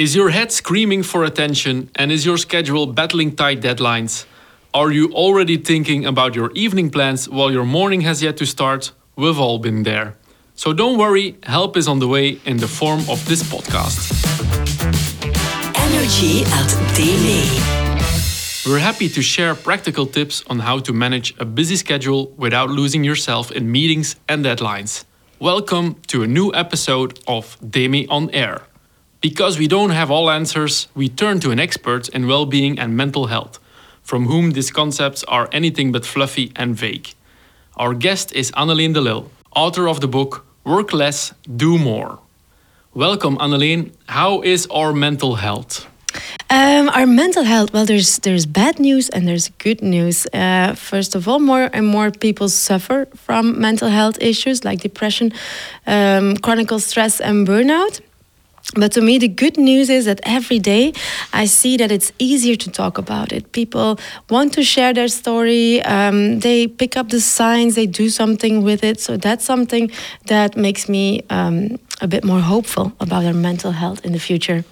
Is your head screaming for attention and is your schedule battling tight deadlines? Are you already thinking about your evening plans while your morning has yet to start? We've all been there. So don't worry, help is on the way in the form of this podcast. Energy at DEME. We're happy to share practical tips on how to manage a busy schedule without losing yourself in meetings and deadlines. Welcome to a new episode of DEME On Air. Because we don't have all answers, we turn to an expert in well-being and mental health, from whom these concepts are anything but fluffy and vague. Our guest is Anneleen De Lille, author of the book Work Less, Do More. Welcome, Anneleen. How is our mental health? Our mental health, well, there's bad news and there's good news. First of all, more and more people suffer from mental health issues like depression, chronic stress and burnout. But to me, the good news is that every day I see that it's easier to talk about it. People want to share their story. They pick up the signs. They do something with it. So that's something that makes me a bit more hopeful about our mental health in the future.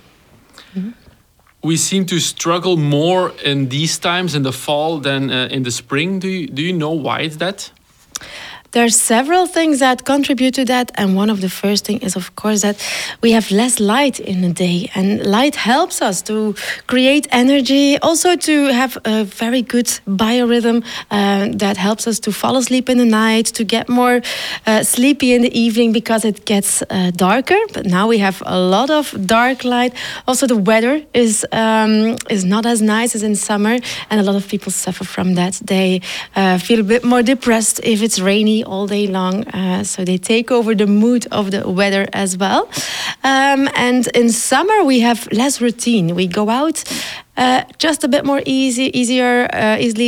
Mm-hmm. We seem to struggle more in these times in the fall than in the spring. Do you know why it's that? There are several things that contribute to that, and one of the first things is, of course, that we have less light in the day, and light helps us to create energy, also to have a very good biorhythm that helps us to fall asleep in the night, to get more sleepy in the evening because it gets darker. But now we have a lot of dark light. Also, the weather is not as nice as in summer, and a lot of people suffer from that. They feel a bit more depressed if it's rainy all day long, so they take over the mood of the weather as well. And in summer we have less routine. We go out just a bit more easily,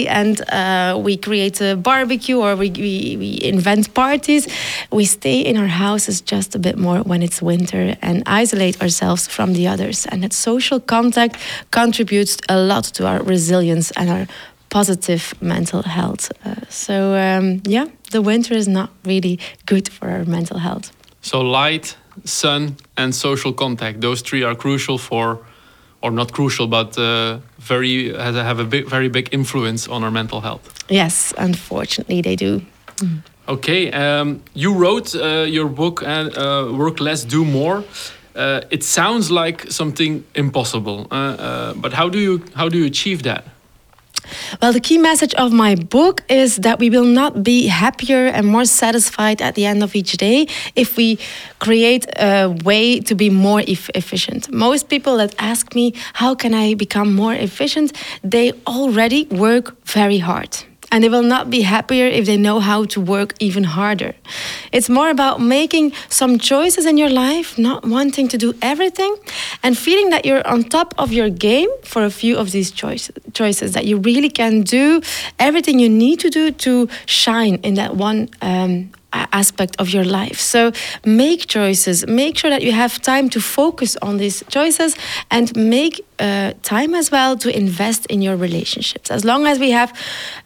and we create a barbecue, or we invent parties. We stay in our houses just a bit more when it's winter and isolate ourselves from the others. And that social contact contributes a lot to our resilience and our positive mental health. The winter is not really good for our mental health. So light, sun and social contact, those three are crucial for, or not crucial, but have a very big influence on our mental health. Yes, unfortunately they do. Mm. Okay, you wrote your book Work Less, Do More. It sounds like something impossible, but how do you achieve that? Well, the key message of my book is that we will not be happier and more satisfied at the end of each day if we create a way to be more efficient. Most people that ask me, how can I become more efficient? They already work very hard. And they will not be happier if they know how to work even harder. It's more about making some choices in your life, not wanting to do everything, and feeling that you're on top of your game for a few of these choices, that you really can do everything you need to do to shine in that one aspect of your life. So make choices, make sure that you have time to focus on these choices, and make time as well to invest in your relationships. As long as we have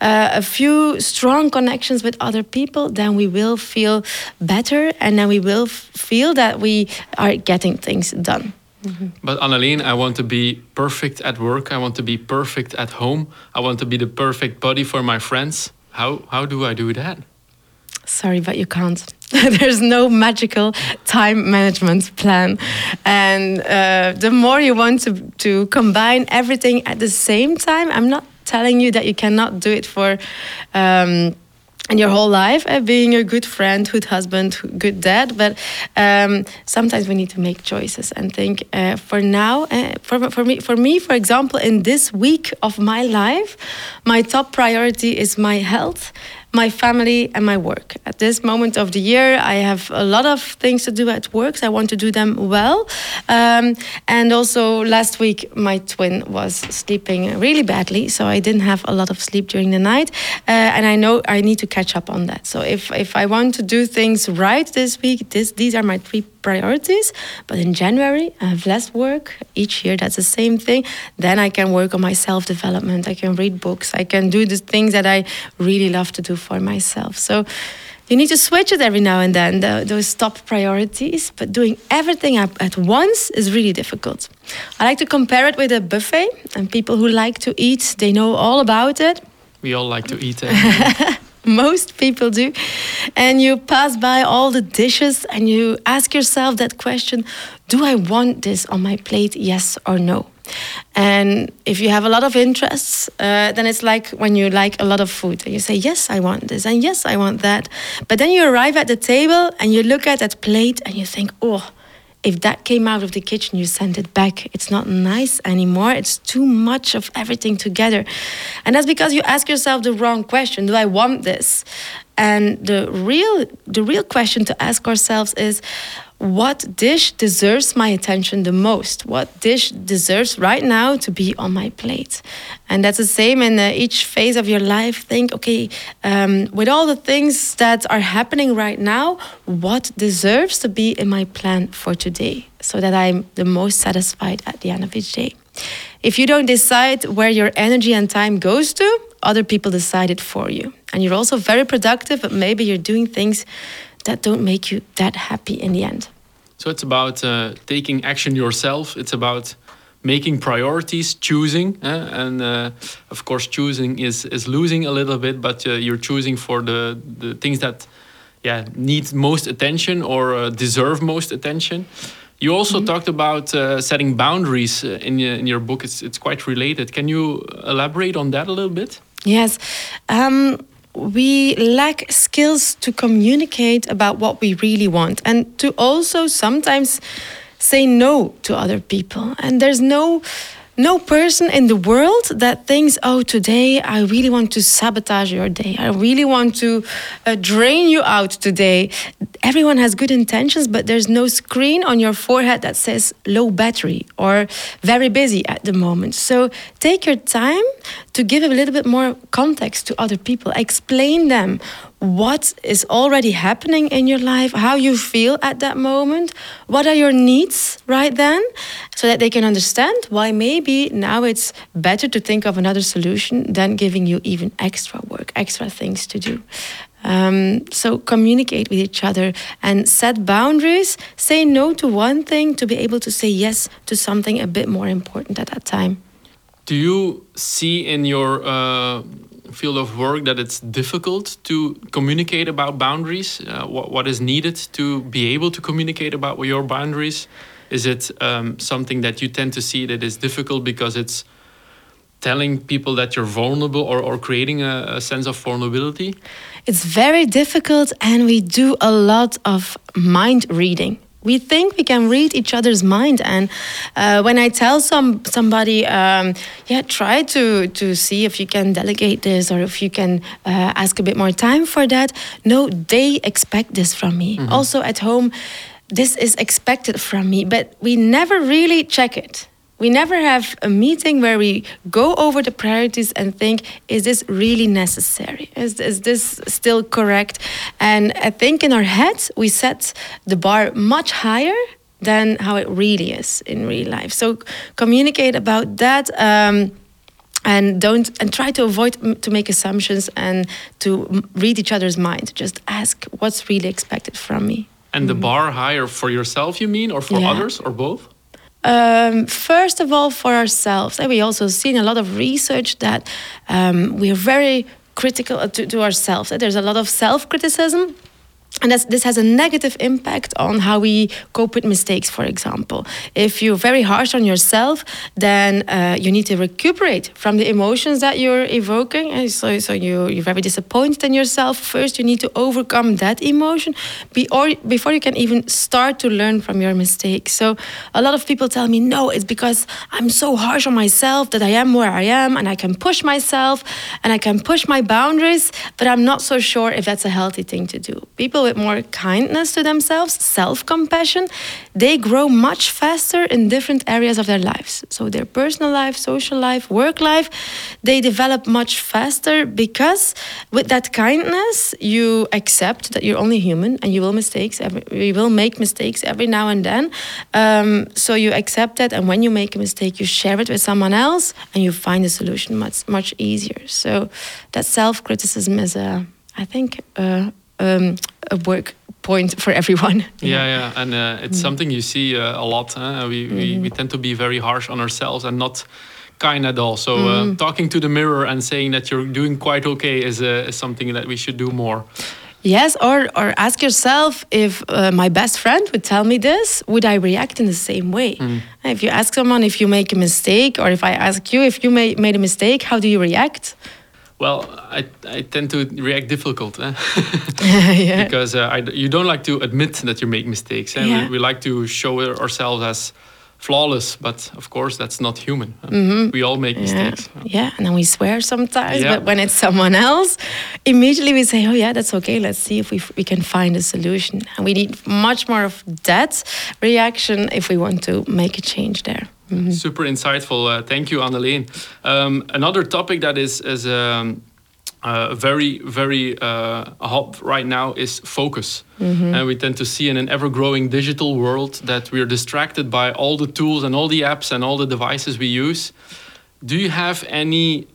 a few strong connections with other people, then we will feel better, and then we will feel that we are getting things done. Mm-hmm. But Anneleen, I want to be perfect at work, I want to be perfect at home, I want to be the perfect body for my friends. How do I do that? Sorry, but you can't. There's no magical time management plan. And the more you want to combine everything at the same time, I'm not telling you that you cannot do it for in your whole life, being a good friend, good husband, good dad. But sometimes we need to make choices and think. For now, for me, for example, in this week of my life, my top priority is my health, my family and my work. At this moment of the year, I have a lot of things to do at work, so I want to do them well. And also last week, my twin was sleeping really badly, so I didn't have a lot of sleep during the night. And I know I need to catch up on that. So if I want to do things right this week, these are my three priorities. But in January, I have less work. Each year, that's the same thing. Then I can work on my self-development. I can read books. I can do the things that I really love to do for myself. So You need to switch it every now and then, those top priorities. But doing everything at once is really difficult. I like to compare it with a buffet. And people who like to eat, they know all about it. We all like to eat. Most people do. And you pass by all the dishes and you ask yourself that question, do I want this on my plate, yes or no? And if you have a lot of interests, then it's like when you like a lot of food and you say, yes, I want this and yes, I want that. But then you arrive at the table and you look at that plate and you think, oh, if that came out of the kitchen, you send it back. It's not nice anymore. It's too much of everything together. And that's because you ask yourself the wrong question. Do I want this? And the real question to ask ourselves is, what dish deserves my attention the most? What dish deserves right now to be on my plate? And that's the same in each phase of your life. Think, okay, with all the things that are happening right now, what deserves to be in my plan for today so that I'm the most satisfied at the end of each day? If you don't decide where your energy and time goes to, other people decide it for you. And you're also very productive, but maybe you're doing things that don't make you that happy in the end. So it's about taking action yourself. It's about making priorities, choosing. And of course, choosing is losing a little bit, but you're choosing for the things that need most attention or deserve most attention. You also talked about setting boundaries in your book. It's quite related. Can you elaborate on that a little bit? Yes. We lack skills to communicate about what we really want and to also sometimes say no to other people. And there's no person in the world that thinks, oh, today I really want to sabotage your day. I really want to drain you out today. Everyone has good intentions, but there's no screen on your forehead that says low battery or very busy at the moment. So take your time to give a little bit more context to other people. Explain them what is already happening in your life, how you feel at that moment, what are your needs right then, so that they can understand why maybe now it's better to think of another solution than giving you even extra work, extra things to do. So communicate with each other and set boundaries, say no to one thing to be able to say yes to something a bit more important at that time. Do you see in your field of work that it's difficult to communicate about boundaries? What is needed to be able to communicate about your boundaries? Is it something that you tend to see that is difficult because it's telling people that you're vulnerable or creating a sense of vulnerability? It's very difficult, and we do a lot of mind reading. We think we can read each other's mind, and when I tell somebody, try to see if you can delegate this or if you can ask a bit more time for that. No, they expect this from me. Mm-hmm. Also at home, this is expected from me, but we never really check it. We never have a meeting where we go over the priorities and think, is this really necessary? Is this still correct? And I think in our heads, we set the bar much higher than how it really is in real life. So communicate about that and try to avoid to make assumptions and to read each other's mind. Just ask what's really expected from me. And the bar higher for yourself, you mean, or for others, or both? First of all, for ourselves. And we also seen a lot of research that we are very critical to ourselves. That there's a lot of self-criticism. And this has a negative impact on how we cope with mistakes, for example. If you're very harsh on yourself, then you need to recuperate from the emotions that you're evoking. And so you're very disappointed in yourself. First, you need to overcome that emotion before you can even start to learn from your mistakes. So a lot of people tell me, no, it's because I'm so harsh on myself that I am where I am and I can push myself and I can push my boundaries, but I'm not so sure if that's a healthy thing to do. People with more kindness to themselves, self-compassion, they grow much faster in different areas of their lives. So their personal life, social life, work life, they develop much faster because with that kindness, you accept that you're only human and you will make mistakes every now and then. So you accept that, and when you make a mistake, you share it with someone else and you find a solution much, much easier. So that self-criticism is, I think, a work point for everyone. Yeah. And it's something you see a lot. We tend to be very harsh on ourselves and not kind at all. So talking to the mirror and saying that you're doing quite okay is something that we should do more. Yes, or ask yourself, if my best friend would tell me this, would I react in the same way? Mm. If you ask someone if you make a mistake, or if I ask you if you made a mistake, how do you react? Well, I tend to react difficult, because you don't like to admit that you make mistakes. We like to show ourselves as flawless, but of course that's not human. We all make mistakes. Yeah, and then we swear sometimes, but when it's someone else, immediately we say, that's okay, let's see if we can find a solution. And we need much more of that reaction if we want to make a change there. Mm-hmm. Super insightful. Thank you, Anneleen. Another topic that is very, very hot right now is focus. And we tend to see in an ever-growing digital world that we are distracted by all the tools and all the apps and all the devices we use. Do you have any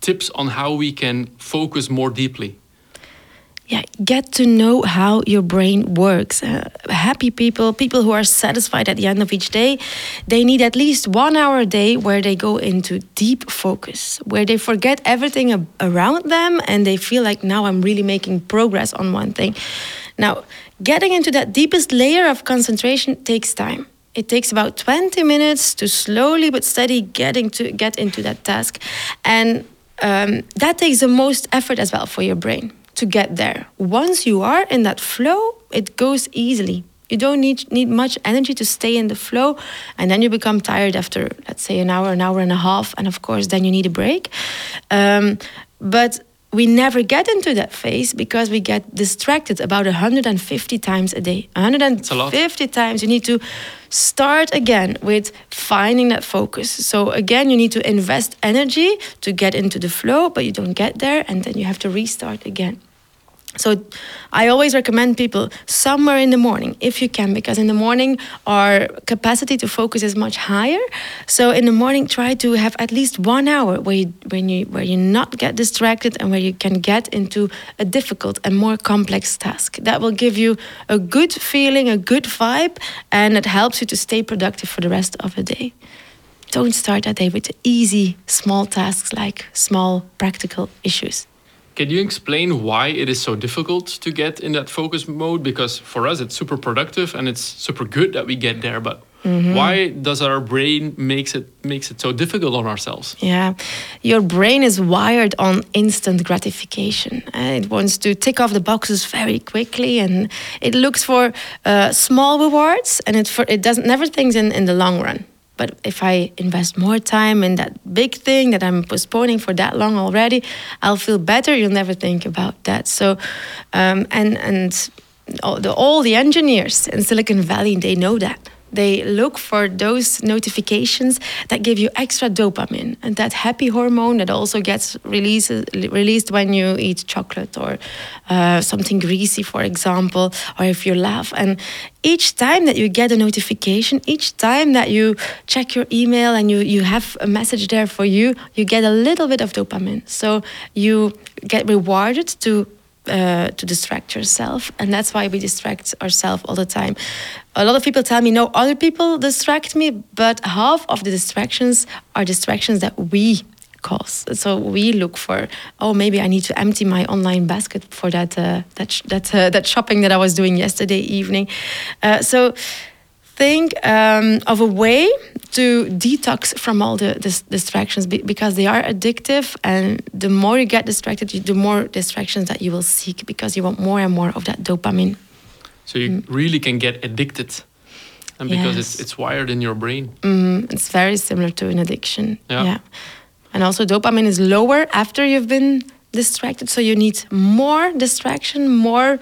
tips on how we can focus more deeply? Yeah, get to know how your brain works. Happy people who are satisfied at the end of each day, they need at least 1 hour a day where they go into deep focus, where they forget everything around them and they feel like, now I'm really making progress on one thing. Now, getting into that deepest layer of concentration takes time. It takes about 20 minutes to slowly but steady get into that task. And that takes the most effort as well for your brain to get there. Once you are in that flow, it goes easily. You don't need much energy to stay in the flow, and then you become tired after, let's say, an hour and a half, and of course, then you need a break. But we never get into that phase because we get distracted about 150 times a day. 150 times. You need to start again with finding that focus. So again, you need to invest energy to get into the flow, but you don't get there, and then you have to restart again. So I always recommend people somewhere in the morning, if you can, because in the morning our capacity to focus is much higher. So in the morning, try to have at least 1 hour where you not get distracted and where you can get into a difficult and more complex task. That will give you a good feeling, a good vibe, and it helps you to stay productive for the rest of the day. Don't start that day with easy, small tasks like small practical issues. Can you explain why it is so difficult to get in that focus mode? Because for us, it's super productive and it's super good that we get there. But why does our brain makes it so difficult on ourselves? Yeah, your brain is wired on instant gratification. It wants to tick off the boxes very quickly, and it looks for small rewards, and it doesn't never thinks in the long run. But if I invest more time in that big thing that I'm postponing for that long already, I'll feel better. You'll never think about that. So, and all the engineers in Silicon Valley, they know that. They look for those notifications that give you extra dopamine and that happy hormone that also gets released when you eat chocolate or something greasy, for example, or if you laugh. And each time that you get a notification, each time that you check your email and you have a message there for you, you get a little bit of dopamine. So you get rewarded to distract yourself, and that's why we distract ourselves all the time. A lot of people tell me, no, other people distract me, but half of the distractions are distractions that we cause. So we look for, maybe I need to empty my online basket for that shopping that I was doing yesterday evening. So think of a way to detox from all the distractions, because they are addictive, and the more you get distracted, the more distractions that you will seek, because you want more and more of that dopamine. So you really can get addicted, and because it's wired in your brain. It's very similar to an addiction. Yeah. And also dopamine is lower after you've been distracted, so you need more distraction, more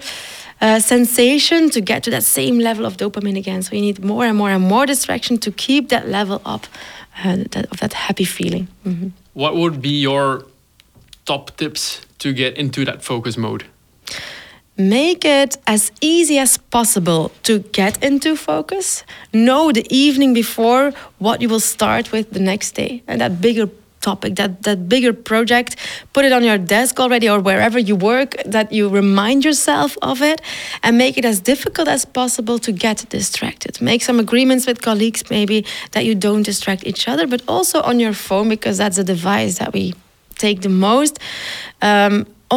sensation to get to that same level of dopamine again. So you need more and more and more distraction to keep that level up of that happy feeling. What would be your top tips to get into that focus mode? Make it as easy as possible to get into focus. Know the evening before what you will start with the next day, and that bigger topic, that bigger project, put it on your desk already or wherever you work, that you remind yourself of it and make it as difficult as possible to get distracted. Make some agreements with colleagues maybe that you don't distract each other, but also on your phone, because that's a device that we take the most.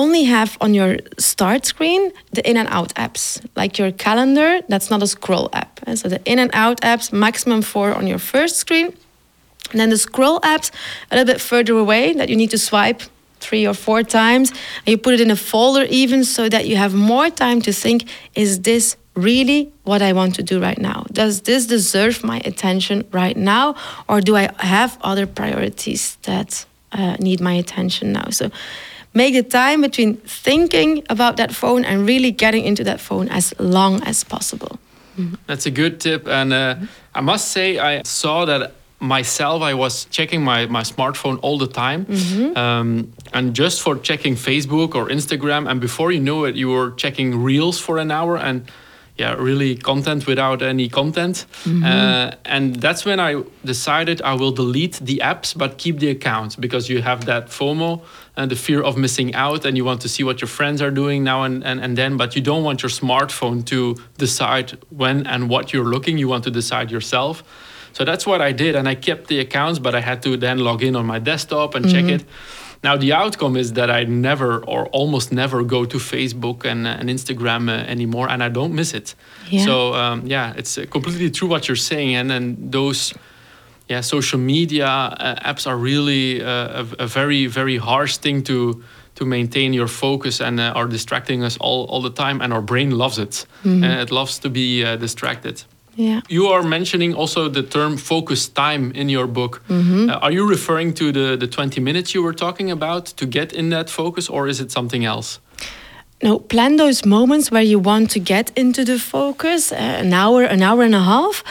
Only have on your start screen the in and out apps, like your calendar, that's not a scroll app. And so the in and out apps, maximum 4 on your first screen. And then the scroll apps a little bit further away that you need to swipe 3 or 4 times. And you put it in a folder even so that you have more time to think, is this really what I want to do right now? Does this deserve my attention right now? Or do I have other priorities that need my attention now? So make the time between thinking about that phone and really getting into that phone as long as possible. Mm-hmm. That's a good tip. And I must say, I saw that myself, I was checking my smartphone all the time, mm-hmm. And just for checking Facebook or Instagram, and before you know it, you were checking Reels for an hour, and yeah, really content without any content, mm-hmm. And that's when I decided I will delete the apps but keep the accounts, because you have that FOMO and the fear of missing out, and you want to see what your friends are doing now and then, but you don't want your smartphone to decide when and what you're looking. You want to decide yourself. So that's what I did, and I kept the accounts, but I had to then log in on my desktop and mm-hmm. check it. Now, the outcome is that I never or almost never go to Facebook and Instagram anymore, and I don't miss it. Yeah. So, it's completely true what you're saying. And those social media apps are really a very, very harsh thing to maintain your focus, and are distracting us all the time, and our brain loves it. Mm-hmm. It loves to be distracted. Yeah. You are mentioning also the term focus time in your book. Mm-hmm. Are you referring to the 20 minutes you were talking about to get in that focus, or is it something else? No, plan those moments where you want to get into the focus, an hour and a half,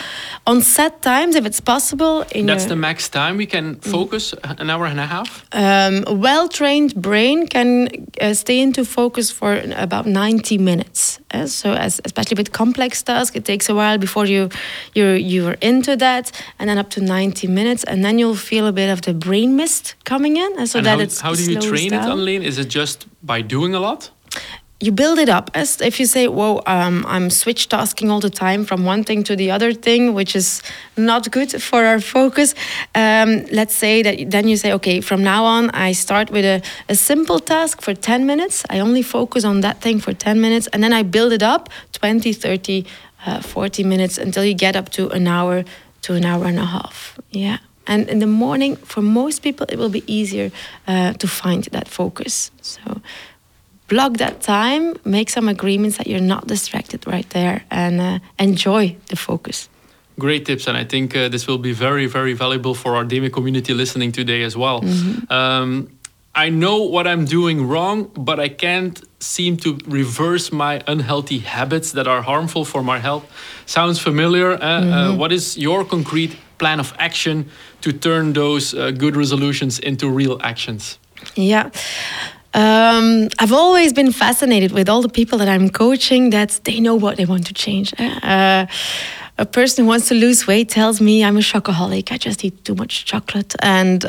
on set times if it's possible. That's the max time we can focus, an hour and a half? A well-trained brain can stay into focus for about 90 minutes. Especially with complex tasks, it takes a while before you're into that, and then up to 90 minutes, and then you'll feel a bit of the brain mist coming in. How do you train it, Anneleen? Is it just by doing a lot? You build it up. As if you say, "Whoa, I'm switch tasking all the time from one thing to the other thing," which is not good for our focus. Let's say that then you say, "Okay, from now on, I start with a simple task for 10 minutes. I only focus on that thing for 10 minutes, and then I build it up 20, 30, 40 minutes until you get up to an hour and a half." Yeah. And in the morning, for most people, it will be easier to find that focus. So block that time, make some agreements that you're not distracted right there, and enjoy the focus. Great tips, and I think this will be very, very valuable for our DEME community listening today as well. Mm-hmm. I know what I'm doing wrong, but I can't seem to reverse my unhealthy habits that are harmful for my health. Sounds familiar. What is your concrete plan of action to turn those good resolutions into real actions? Yeah. I've always been fascinated with all the people that I'm coaching that they know what they want to change. A person who wants to lose weight tells me, "I'm a chocoholic, I just eat too much chocolate." And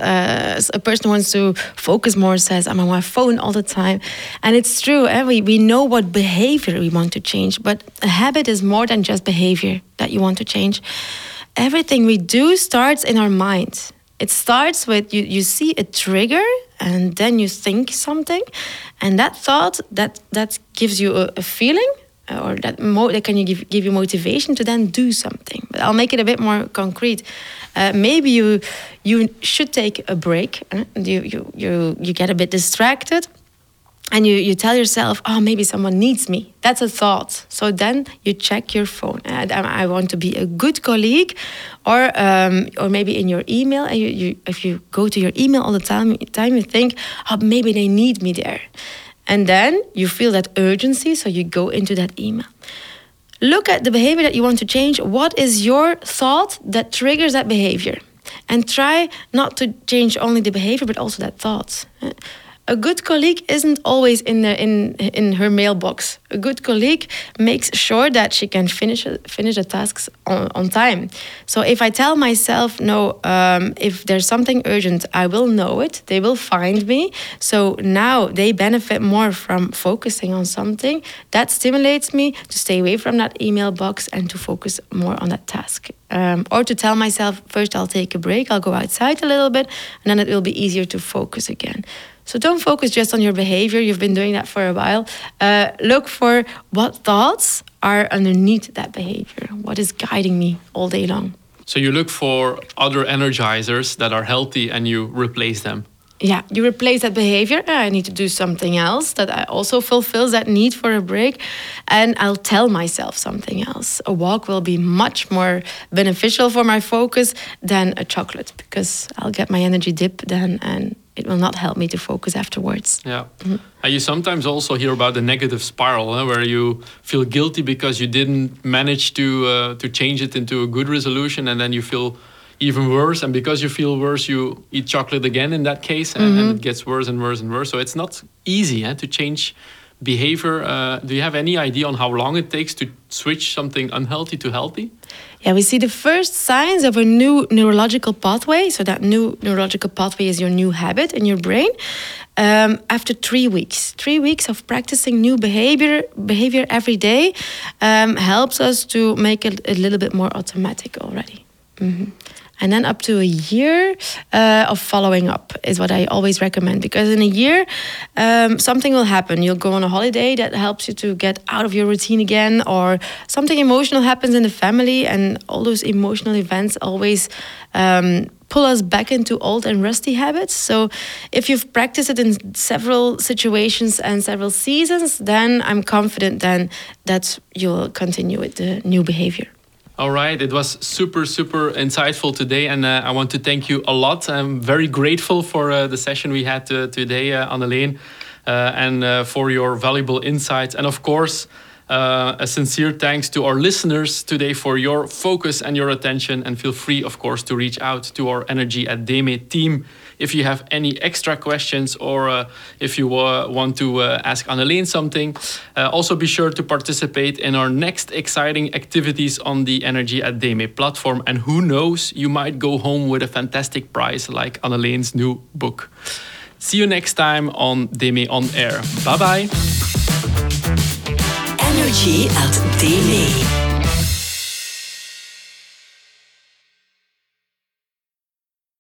a person who wants to focus more says, "I'm on my phone all the time." And it's true, we know what behavior we want to change, but a habit is more than just behavior that you want to change. Everything we do starts in our mind. It starts with you see a trigger, and then you think something, and that thought that gives you a feeling, or that can give you motivation to then do something. But I'll make it a bit more concrete. Maybe you should take a break. You get a bit distracted, and you tell yourself, "Oh, maybe someone needs me." That's a thought. So then you check your phone. I want to be a good colleague, or maybe in your email. And if you go to your email all the time, you think, "Oh, maybe they need me there," and then you feel that urgency, so you go into that email. Look at the behavior that you want to change. What is your thought that triggers that behavior? And try not to change only the behavior, but also that thought. A good colleague isn't always in her mailbox. A good colleague makes sure that she can finish the tasks on time. So if I tell myself, no, if there's something urgent, I will know it. They will find me. So now they benefit more from focusing on something that stimulates me to stay away from that email box and to focus more on that task. Or to tell myself, first I'll take a break, I'll go outside a little bit, and then it will be easier to focus again. So don't focus just on your behavior. You've been doing that for a while. Look for what thoughts are underneath that behavior. What is guiding me all day long? So you look for other energizers that are healthy and you replace them. Yeah, you replace that behavior. I need to do something else that also fulfills that need for a break. And I'll tell myself something else. A walk will be much more beneficial for my focus than a chocolate, because I'll get my energy dip then and it will not help me to focus afterwards. Yeah. Mm-hmm. And you sometimes also hear about the negative spiral, where you feel guilty because you didn't manage to change it into a good resolution, and then you feel even worse, and because you feel worse, you eat chocolate again in that case, and, mm-hmm. and it gets worse and worse and worse. So it's not easy to change behavior. Do you have any idea on how long it takes to switch something unhealthy to healthy? Yeah, we see the first signs of a new neurological pathway. So that new neurological pathway is your new habit in your brain. After 3 weeks. 3 weeks of practicing new behavior every day helps us to make it a little bit more automatic already. Mm-hmm. And then up to a year of following up is what I always recommend. Because in a year, something will happen. You'll go on a holiday that helps you to get out of your routine again, or something emotional happens in the family. And all those emotional events always pull us back into old and rusty habits. So if you've practiced it in several situations and several seasons, then I'm confident then that you'll continue with the new behavior. All right, it was super insightful today, and I want to thank you a lot. I'm very grateful for the session we had today, Anneleen, and for your valuable insights. And of course, a sincere thanks to our listeners today for your focus and your attention. And feel free, of course, to reach out to our Energy at DEME team if you have any extra questions, or if you want to ask Anneleen something. Also be sure to participate in our next exciting activities on the Energy at DEME platform. And who knows, you might go home with a fantastic prize like Anneleen's new book. See you next time on DEME On Air. Bye-bye. Energy at DEME.